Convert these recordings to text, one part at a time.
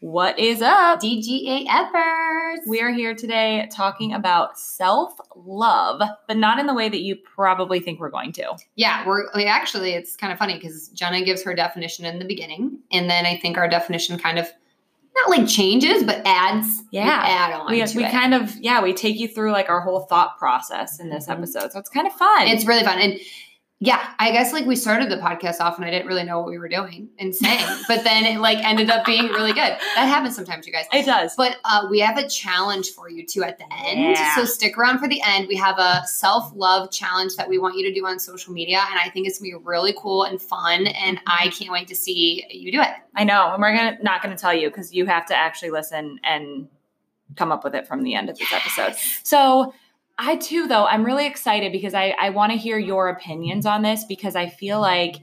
What is up, DGA Eppers? We are here today talking about self-love, but not in the way that you probably think we're going to. Yeah, actually, it's kind of funny because Jenna gives her definition in the beginning, and then I think our definition kind of not like changes, but adds. Yeah, we take you through like our whole thought process in this episode, so it's kind of fun. It's really fun, and yeah, I guess like we started the podcast off and I didn't really know what we were doing and saying, but then it like ended up being really good. That happens sometimes, you guys. It does. But we have a challenge for you too at the end. Yeah. So stick around for the end. We have a self-love challenge that we want you to do on social media. And I think it's going to be really cool and fun. And I can't wait to see you do it. I know. And we're not going to tell you because you have to actually listen and come up with it from the end of this episode. So I too, though, I'm really excited because I want to hear your opinions on this because I feel like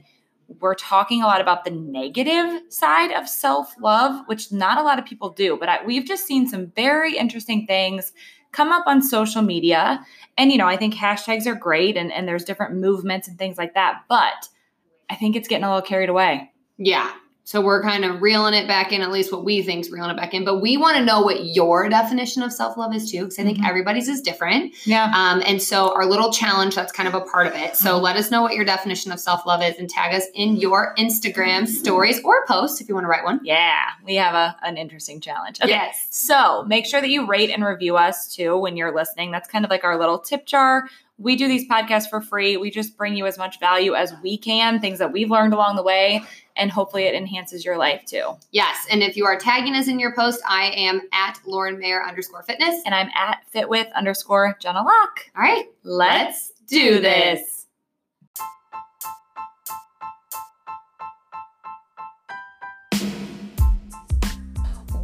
we're talking a lot about the negative side of self-love, which not a lot of people do. But we've just seen some very interesting things come up on social media. And, you know, I think hashtags are great and there's different movements and things like that. But I think it's getting a little carried away. Yeah. So we're kind of reeling it back in, at least what we think is reeling it back in. But we want to know what your definition of self-love is too, because I think everybody's is different. Yeah. And so our little challenge, that's kind of a part of it. So let us know what your definition of self-love is and tag us in your Instagram stories or posts if you want to write one. Yeah. We have an interesting challenge. Okay. Yes. So make sure that you rate and review us too when you're listening. That's kind of like our little tip jar. We do these podcasts for free. We just bring you as much value as we can, things that we've learned along the way, and hopefully it enhances your life too. Yes. And if you are tagging us in your post, I am at @LaurenMayer_fitness. And I'm at @fitwith_Jenna Locke. All right. Let's do this.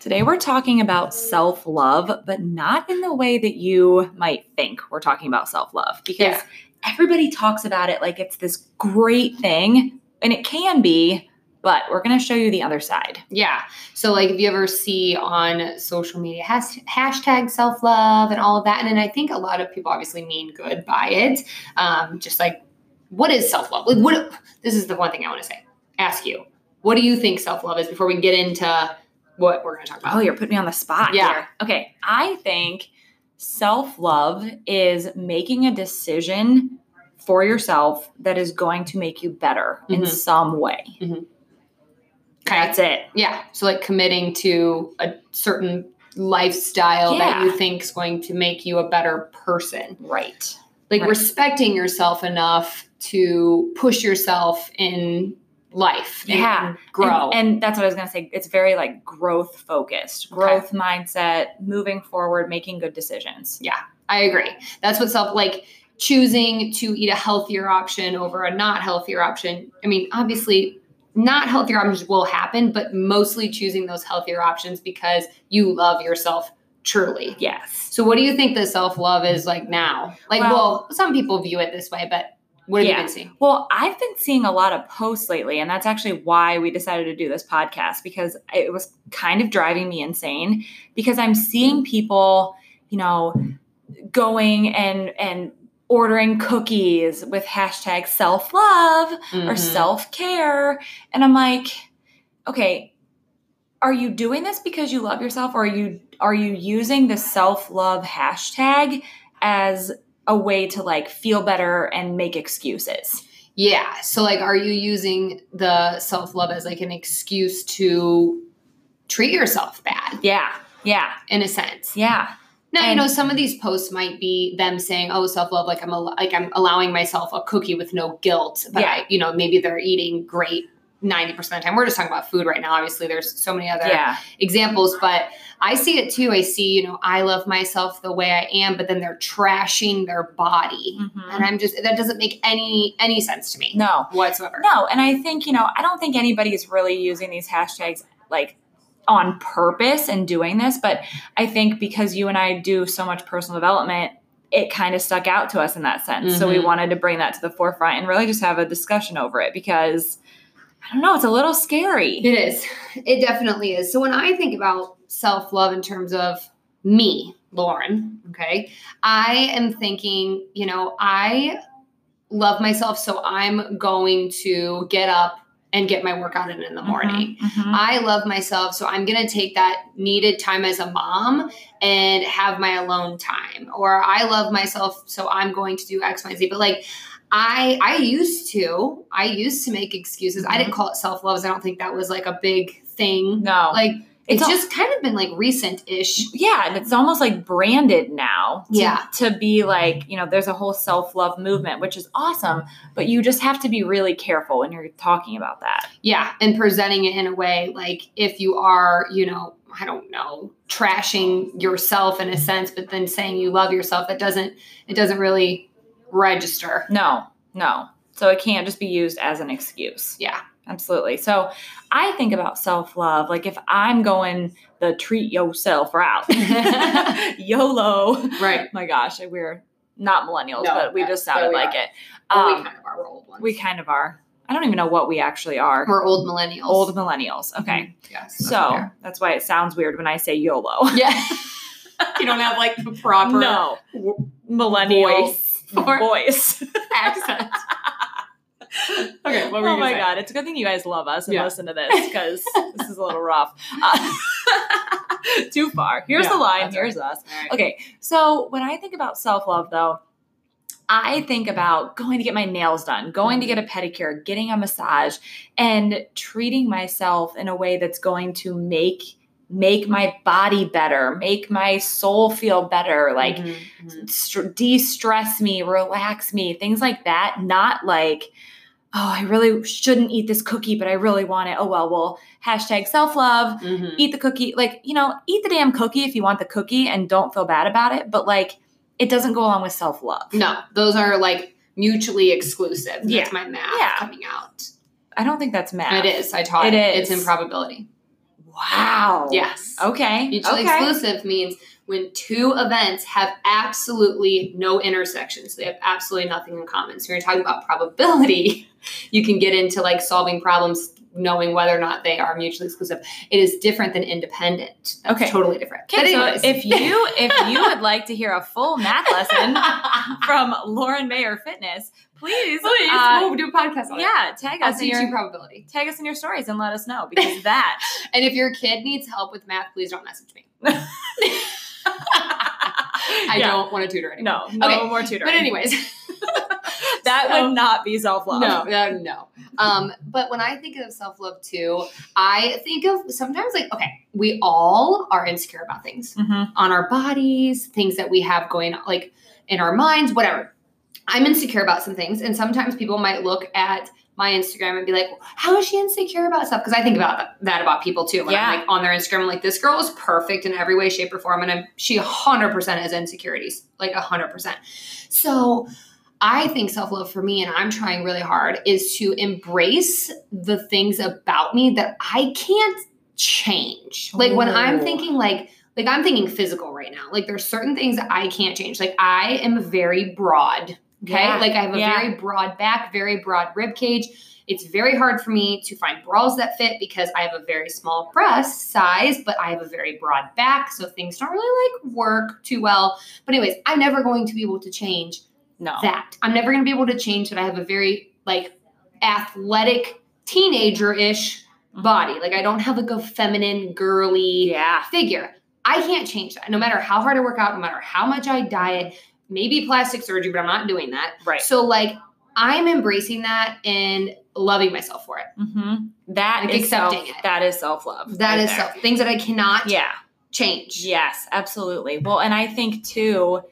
Today we're talking about self-love, but not in the way that you might think we're talking about self-love because everybody talks about it like it's this great thing, and it can be, but we're going to show you the other side. Yeah. So like if you ever see on social media hashtag self-love and all of that, and then I think a lot of people obviously mean good by it. Just like, what is self-love? Like, this is the one thing I want to say. Ask you, what do you think self-love is before we get into what we're going to talk about. Oh, you're putting me on the spot. Yeah. Here. Okay. I think self-love is making a decision for yourself that is going to make you better in some way. Mm-hmm. Okay. That's it. Yeah. So like committing to a certain lifestyle that you think is going to make you a better person. Right. Like respecting yourself enough to push yourself in life and grow. And that's what I was going to say. It's very like growth focused, growth mindset, moving forward, making good decisions. Yeah, I agree. That's what's up. Like choosing to eat a healthier option over a not healthier option. I mean, obviously not healthier options will happen, but mostly choosing those healthier options because you love yourself truly. Yes. So what do you think the self-love is like now? Like, well, some people view it this way, but what have you been seeing? Well, I've been seeing a lot of posts lately, and that's actually why we decided to do this podcast because it was kind of driving me insane because I'm seeing people, you know, going and ordering cookies with hashtag self-love or self-care. And I'm like, okay, are you doing this because you love yourself, or are you using the self-love hashtag as a way to like feel better and make excuses? Yeah. So like, are you using the self-love as like an excuse to treat yourself bad. Yeah. Yeah. In a sense. Yeah. Now, and, you know, some of these posts might be them saying, oh, self-love, like I'm allowing myself a cookie with no guilt. But, yeah. You know, maybe they're eating great 90% of the time. We're just talking about food right now. Obviously, there's so many other examples. But I see it, too. I see, you know, I love myself the way I am. But then they're trashing their body. Mm-hmm. And I'm just – that doesn't make any sense to me. No. Whatsoever. No. And I think, you know, I don't think anybody's really using these hashtags, like – on purpose and doing this. But I think because you and I do so much personal development, it kind of stuck out to us in that sense. Mm-hmm. So we wanted to bring that to the forefront and really just have a discussion over it because I don't know, it's a little scary. It is. It definitely is. So when I think about self-love in terms of me, Lauren, okay, I am thinking, you know, I love myself. So I'm going to get up and get my workout in the morning. Mm-hmm, mm-hmm. I love myself. So I'm going to take that needed time as a mom and have my alone time. Or I love myself. So I'm going to do X, Y, Z. But like I used to make excuses. Mm-hmm. I didn't call it self-love. I don't think that was like a big thing. No. Like it's just kind of been like recent-ish. Yeah. And it's almost like branded now to be like, you know, there's a whole self-love movement, which is awesome, but you just have to be really careful when you're talking about that. Yeah. And presenting it in a way, like if you are, you know, I don't know, trashing yourself in a sense, but then saying you love yourself, it doesn't really register. No. So it can't just be used as an excuse. Yeah. Absolutely. So I think about self-love. Like if I'm going the treat yourself route, YOLO. Right. My gosh, we're not millennials, but we just sounded like it. Well, we kind of are. We're old ones. We kind of are. I don't even know what we actually are. We're old millennials. Old millennials. Okay. Mm-hmm. Yes. So that's why it sounds weird when I say YOLO. Yeah. You don't have like the proper millennial voice. accent. Okay. What were you saying? God, it's a good thing you guys love us and listen to this because this is a little rough. Too far. Here's the line. Here's us. Right. Okay. So when I think about self-love, though, I think about going to get my nails done, going to get a pedicure, getting a massage, and treating myself in a way that's going to make my body better, make my soul feel better, like de-stress me, relax me, things like that. Not like, oh, I really shouldn't eat this cookie, but I really want it. Oh, well, hashtag self-love, eat the cookie. Like, you know, eat the damn cookie if you want the cookie and don't feel bad about it. But like, it doesn't go along with self-love. No, those are like mutually exclusive. That's my math coming out. I don't think that's math. It is. I taught it. It is. It's in probability. Wow. Yes. Okay. Mutually exclusive means when two events have absolutely no intersection. So they have absolutely nothing in common. So when you're talking about probability, you can get into like solving problems, knowing whether or not they are mutually exclusive. It is different than independent. That's totally different. Okay. So if you would like to hear a full math lesson from Lauren Mayer Fitness, Please. We'll do a podcast on it. Yeah, tag us in your probability. Tag us in your stories and let us know because that. And if your kid needs help with math, please don't message me. I don't want to tutor anymore. No more tutoring. But anyways. That would not be self-love. No. But when I think of self-love too, I think of sometimes like, okay, we all are insecure about things on our bodies, things that we have going on, like in our minds, whatever. I'm insecure about some things. And sometimes people might look at my Instagram and be like, how is she insecure about stuff? Because I think about that about people too. When I'm like on their Instagram, I'm like, this girl is perfect in every way, shape, or form. And she 100% has insecurities, like 100%. So I think self-love for me, and I'm trying really hard, is to embrace the things about me that I can't change. Like when I'm thinking like I'm thinking physical right now. Like there's certain things that I can't change. Like I am very broad. Okay. Yeah, like I have a very broad back, very broad rib cage. It's very hard for me to find bras that fit because I have a very small breast size, but I have a very broad back. So things don't really like work too well. But anyways, I'm never going to be able to change that. I'm never going to be able to change that I have a very like athletic teenager-ish body. Like I don't have like a feminine girly figure. I can't change that. No matter how hard I work out, no matter how much I diet, maybe plastic surgery, but I'm not doing that. Right. So like I'm embracing that and loving myself for it. Mm-hmm. That like is accepting it. That is self-love. That is self. Things that I cannot change. Yes, absolutely. Well, and I think too,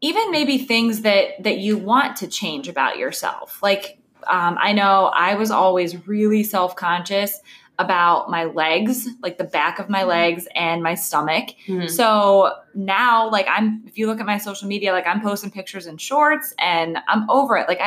even maybe things that you want to change about yourself. Like, I know I was always really self-conscious about my legs, like the back of my legs and my stomach. Mm-hmm. So now, like if you look at my social media, like I'm posting pictures in shorts and I'm over it. Like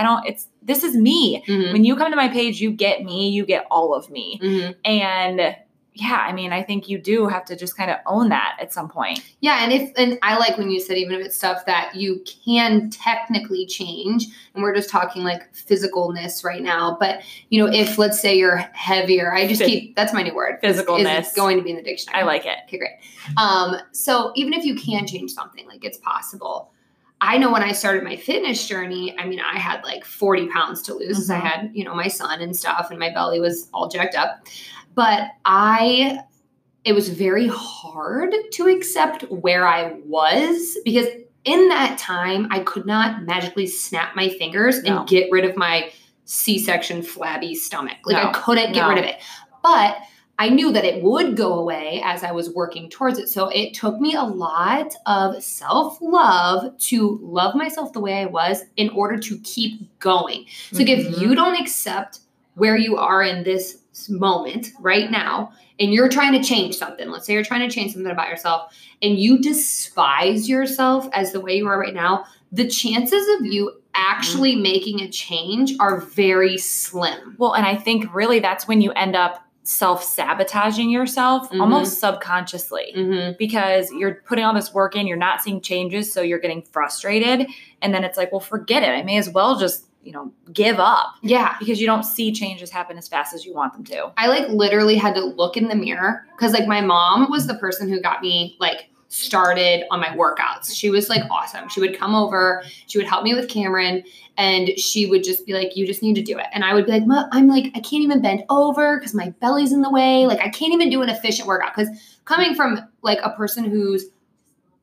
this is me. Mm-hmm. When you come to my page, you get me, you get all of me. Mm-hmm. And yeah, I mean, I think you do have to just kind of own that at some point. Yeah. And I like when you said, even if it's stuff that you can technically change, and we're just talking like physicalness right now, but if let's say you're heavier, I just that's my new word. Physicalness. It's going to be in the dictionary. I like it. Okay, great. So even if you can change something, like it's possible. I know when I started my fitness journey, I mean, I had like 40 pounds to lose. Mm-hmm. I had, my son and stuff, and my belly was all jacked up. But it was very hard to accept where I was, because in that time I could not magically snap my fingers and get rid of my C-section flabby stomach. Like I couldn't get rid of it. But I knew that it would go away as I was working towards it. So it took me a lot of self-love to love myself the way I was in order to keep going. So mm-hmm. if you don't accept where you are in this moment right now, and you're trying to change something, let's say you're trying to change something about yourself, and you despise yourself as the way you are right now, the chances of you actually making a change are very slim. Well, and I think really that's when you end up self-sabotaging yourself mm-hmm. almost subconsciously mm-hmm. because you're putting all this work in, you're not seeing changes, so you're getting frustrated. And then it's like, well, forget it. I may as well just give up. Yeah. Because you don't see changes happen as fast as you want them to. I literally had to look in the mirror, because my mom was the person who got me started on my workouts. She was awesome. She would come over, she would help me with Cameron, and she would just be you just need to do it. And I would be Mom, I'm I can't even bend over because my belly's in the way. I can't even do an efficient workout. Because coming from a person who's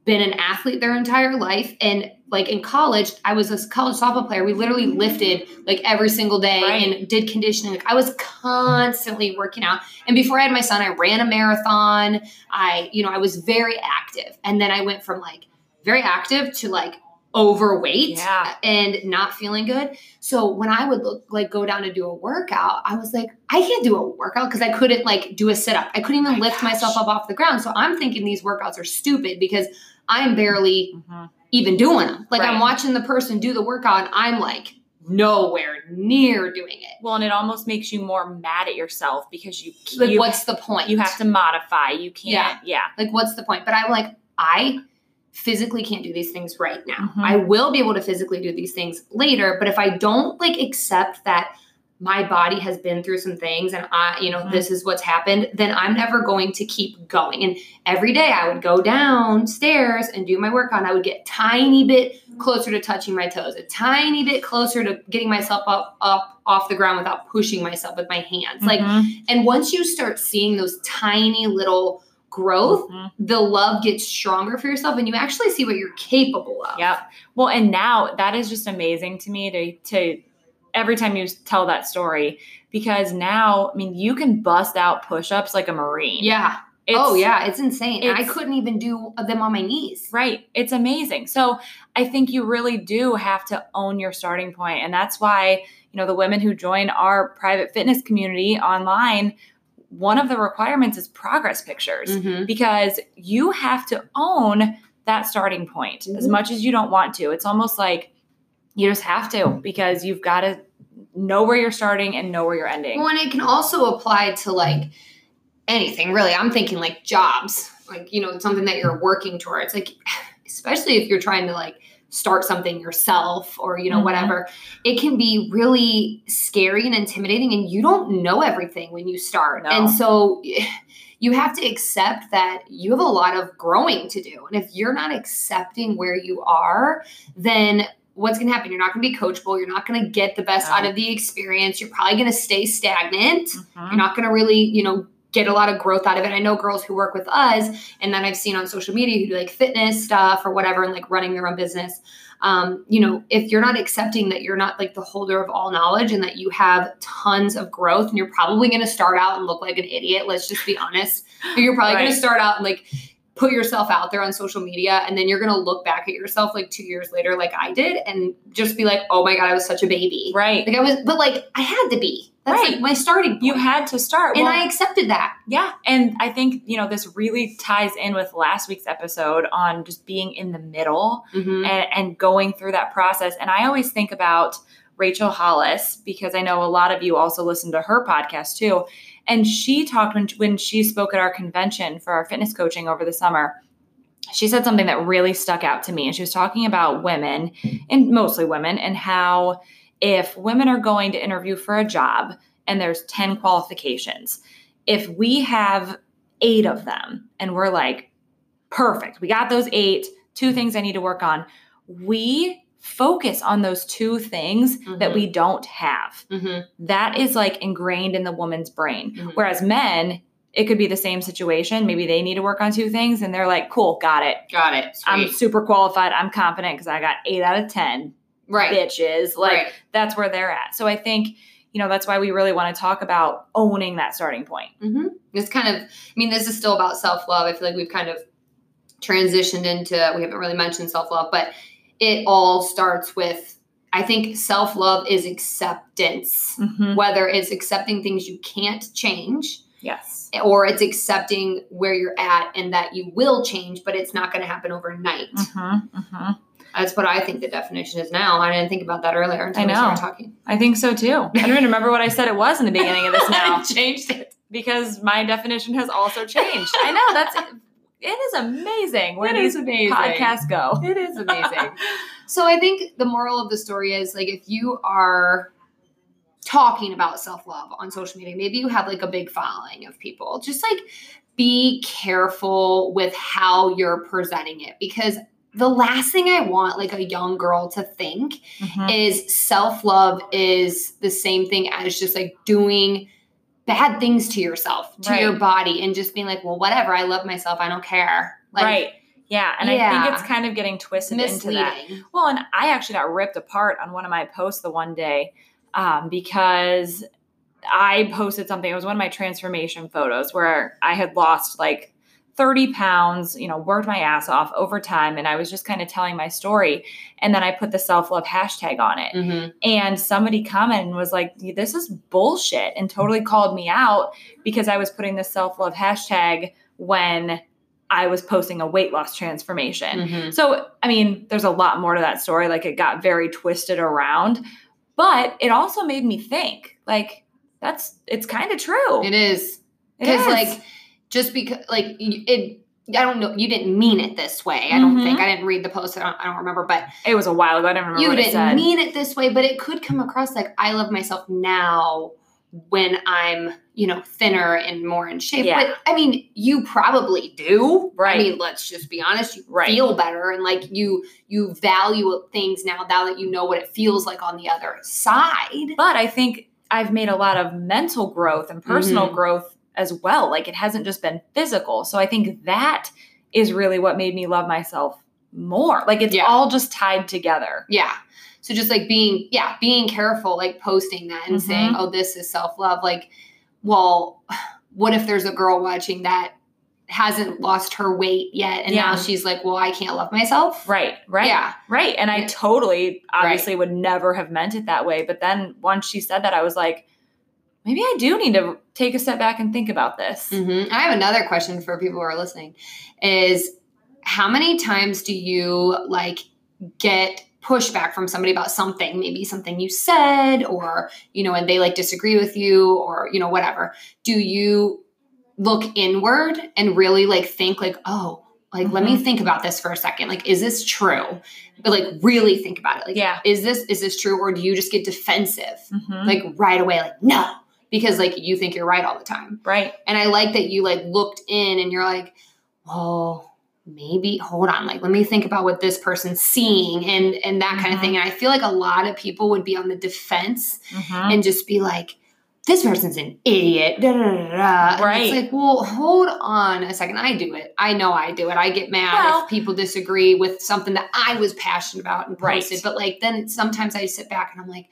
been an athlete their entire life, and in college, I was a college softball player. We literally lifted every single day and did conditioning. I was constantly working out. And before I had my son, I ran a marathon. I was very active. And then I went from very active to overweight and not feeling good. So when I would go down to do a workout, I was I can't do a workout because I couldn't do a sit up. I couldn't even lift myself up off the ground. So I'm thinking these workouts are stupid because I'm barely even doing them. I'm watching the person do the workout and I'm nowhere near doing it. Well, and it almost makes you more mad at yourself because you what's the point? You have to modify. You can't. Yeah. What's the point? But I'm I physically can't do these things right now. Mm-hmm. I will be able to physically do these things later, but if I don't accept that my body has been through some things and I, mm-hmm. this is what's happened, then I'm never going to keep going. And every day I would go downstairs and do my workout, and I would get a tiny bit closer to touching my toes, a tiny bit closer to getting myself up off the ground without pushing myself with my hands. Mm-hmm. And once you start seeing those tiny little growth, mm-hmm. the love gets stronger for yourself and you actually see what you're capable of. Yep. Well, and now that is just amazing to me to every time you tell that story, because now, I mean, you can bust out push-ups like a Marine. Yeah. It's insane. I couldn't even do them on my knees. Right. It's amazing. So I think you really do have to own your starting point. And that's why, the women who join our private fitness community online, one of the requirements is progress pictures mm-hmm. because you have to own that starting point mm-hmm. as much as you don't want to. It's almost you just have to, because you've got to know where you're starting and know where you're ending. Well, and it can also apply to anything really. I'm thinking jobs, something that you're working towards, especially if you're trying to start something yourself or, mm-hmm. whatever, it can be really scary and intimidating, and you don't know everything when you start. No. And so you have to accept that you have a lot of growing to do. And if you're not accepting where you are, then what's going to happen? You're not going to be coachable. You're not going to get the best out of the experience. You're probably going to stay stagnant. Mm-hmm. You're not going to really, get a lot of growth out of it. I know girls who work with us and then I've seen on social media who do like fitness stuff or whatever and like running their own business. You know, if you're not accepting that you're not like the holder of all knowledge and that you have tons of growth and you're probably going to start out and look like an idiot, let's just be honest. You're probably going to start out and like put yourself out there on social media and then you're going to look back at yourself like 2 years later, like I did, and just be like, oh my God, I was such a baby. Right. Like I was, but like I had to be. That's like my starting point. You had to start. And I accepted that. Yeah. And I think, you know, this really ties in with last week's episode on just being in the middle and going through that process. And I always think about Rachel Hollis, because I know a lot of you also listen to her podcast too. And she talked when she spoke at our convention for our fitness coaching over the summer. She said something that really stuck out to me. And she was talking about women, and mostly women, and how if women are going to interview for a job and there's 10 qualifications, if we have 8 of them and we're like, perfect, we got those 8, 2 things I need to work on, we focus on those 2 things that we don't have. That is like ingrained in the woman's brain. Whereas men, it could be the same situation. Maybe they need to work on 2 things and they're like, cool, got it. Got it. Sweet. I'm super qualified. I'm confident because I got 8 out of 10. Right. Bitches. Like that's where they're at. So I think, you know, that's why we really want to talk about owning that starting point. It's kind of, I mean, this is still about self-love. I feel like we've kind of transitioned into, we haven't really mentioned self-love, but it all starts with, I think self-love is acceptance, whether it's accepting things you can't change. Yes. Or it's accepting where you're at and that you will change, but it's not going to happen overnight. That's what I think the definition is now. I didn't think about that earlier until we started talking. I think so too. I don't even remember what I said it was in the beginning of this now. I changed it. Because my definition has also changed. I know. It is amazing where these podcasts go. It is amazing. So I think the moral of the story is like if you are talking about self-love on social media, maybe you have like a big following of people. Just like be careful with how you're presenting it, because the last thing I want like a young girl to think is self-love is the same thing as just like doing bad things to yourself, to your body, and just being like, well, whatever, I love myself. I don't care. Like, yeah. And I think it's kind of getting twisted into that. Well, and I actually got ripped apart on one of my posts the one day because I posted something. It was one of my transformation photos where I had lost like 30 pounds, you know, worked my ass off over time. And I was just kind of telling my story. And then I put the self-love hashtag on it. And somebody commented and was like, this is bullshit, and totally called me out because I was putting the self-love hashtag when I was posting a weight loss transformation. So, I mean, there's a lot more to that story. Like it got very twisted around, but it also made me think like it's kind of true. It is. Because like, just because, like, I don't know, you didn't mean it this way, I don't think. I didn't read the post, I don't remember, but. It was a while ago, I don't remember what it said. You didn't mean it this way, but it could come across like, I love myself now when I'm, you know, thinner and more in shape. Yeah. But, I mean, you probably do. Right. I mean, let's just be honest, you feel better, and, like, you value things now that you know what it feels like on the other side. But I think I've made a lot of mental growth and personal growth as well. Like it hasn't just been physical. So I think that is really what made me love myself more. Like it's all just tied together. Yeah. So just like being careful, like posting that and saying, oh, this is self-love. Like, well, what if there's a girl watching that hasn't lost her weight yet and now she's like, well, I can't love myself. Right. Yeah. Right. And I totally obviously would never have meant it that way. But then once she said that, I was like, maybe I do need to take a step back and think about this. I have another question for people who are listening is how many times do you like get pushback from somebody about something, maybe something you said or, you know, and they like disagree with you or, you know, whatever. Do you look inward and really like think like, oh, like, let me think about this for a second. Like, is this true? But like really think about it. Like, is this true? Or do you just get defensive? Like right away, like, no. Because like you think you're right all the time. Right. And I like that you like looked in and you're like, oh, maybe hold on. Like, let me think about what this person's seeing and that kind of thing. And I feel like a lot of people would be on the defense and just be like, this person's an idiot. Da, da, da, da. Right. And it's like, well, hold on a second. I do it. I know I do it. I get mad if people disagree with something that I was passionate about and posted. But like, then sometimes I sit back and I'm like,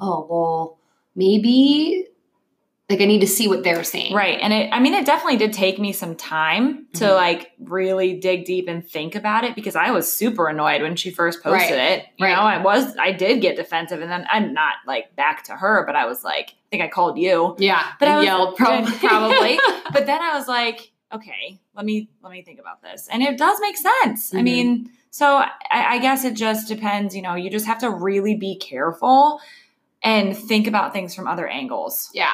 oh, well, maybe like I need to see what they're saying. Right. And it definitely did take me some time to like really dig deep and think about it, because I was super annoyed when she first posted it. You know, I did get defensive, and then I'm not like back to her, but I was like, I think I called you. Yeah. But I yelled probably. But then I was like, okay, let me think about this. And it does make sense. Mm-hmm. I mean, so I guess it just depends, you know, you just have to really be careful and think about things from other angles. Yeah.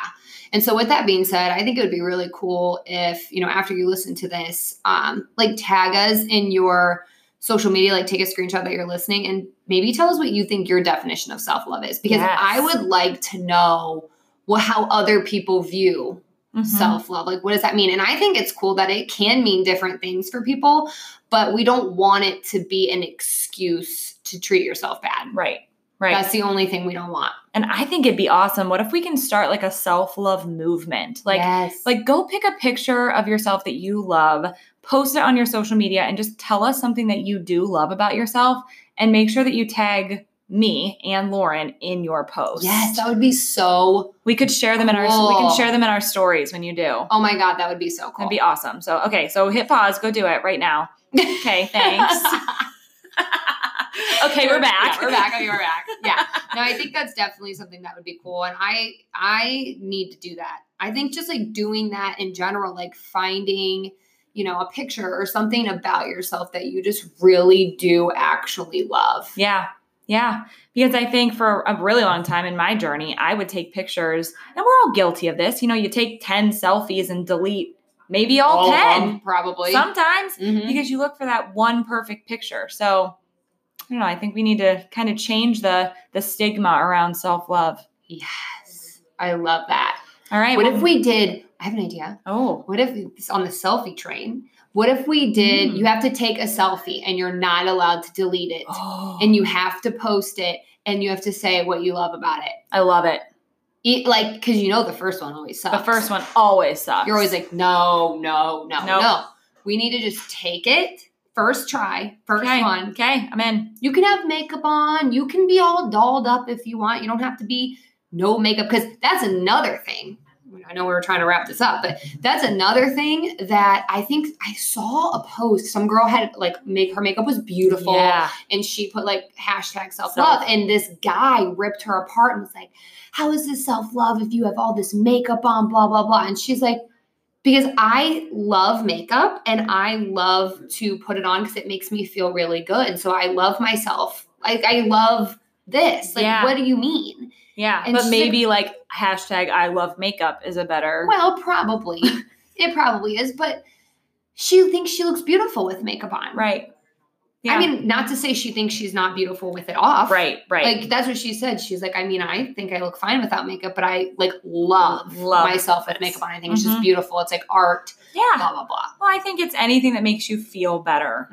And so with that being said, I think it would be really cool if, you know, after you listen to this, like tag us in your social media, like take a screenshot that you're listening and maybe tell us what you think your definition of self-love is, because I would like to know how other people view self-love. Like, what does that mean? And I think it's cool that it can mean different things for people, but we don't want it to be an excuse to treat yourself bad. Right. That's the only thing we don't want. And I think it'd be awesome. What if we can start like a self-love movement? Like, like go pick a picture of yourself that you love, post it on your social media, and just tell us something that you do love about yourself, and make sure that you tag me and Lauren in your post. Yes, that would be so We could share them cool. in our we can share them in our stories when you do. Oh my God, that would be so cool. That'd be awesome. So, okay, so hit pause, go do it right now. Okay, thanks. Okay, we're back. Yeah, we're back. Okay, we're back. Yeah. No, I think that's definitely something that would be cool. And I need to do that. I think just like doing that in general, like finding, you know, a picture or something about yourself that you just really do actually love. Yeah. Yeah. Because I think for a really long time in my journey, I would take pictures, and we're all guilty of this. You know, you take 10 selfies and delete maybe all 10. Probably. Sometimes because you look for that one perfect picture. So I don't know. I think we need to kind of change the stigma around self-love. Yes. I love that. All right. What if we did, I have an idea. Oh. What if it's on the selfie train? What if we did, you have to take a selfie and you're not allowed to delete it and you have to post it and you have to say what you love about it. I love it. Like, cause you know, the first one always sucks. The first one always sucks. You're always like, no. We need to just take it. First try. First one. Okay. I'm in. You can have makeup on. You can be all dolled up if you want. You don't have to be no makeup, because that's another thing. I know we were trying to wrap this up, but that's another thing that I think I saw a post. Some girl had like her makeup was beautiful. Yeah. And she put like hashtag self-love. And this guy ripped her apart and was like, how is this self-love if you have all this makeup on, blah, blah, blah. And she's like, because I love makeup and I love to put it on because it makes me feel really good. So I love myself. Like, I love this. Like, what do you mean? Yeah. And but maybe like hashtag I love makeup is a better. Well, probably. It probably is. But she thinks she looks beautiful with makeup on. Right. Yeah. I mean, not to say she thinks she's not beautiful with it off. Right. Like, that's what she said. She's like, I mean, I think I look fine without makeup, but I like love myself with makeup on. I think it's just beautiful. It's like art. Yeah. Blah, blah, blah. Well, I think it's anything that makes you feel better.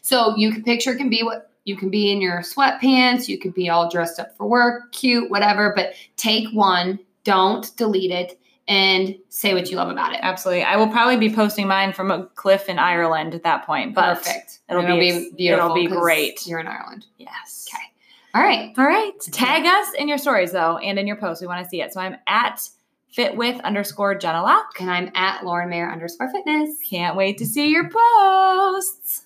So you can picture it can be what you can be in your sweatpants. You could be all dressed up for work, cute, whatever, but take one. Don't delete it. And say what you love about it. Absolutely. I will probably be posting mine from a cliff in Ireland at that point. But perfect. It'll be beautiful. It'll be great. You're in Ireland. Yes. Okay. All right. Tag us in your stories, though, and in your posts. We want to see it. So I'm at @fitwith_Jenna Locke. And I'm at @LaurenMayer_fitness. Can't wait to see your posts.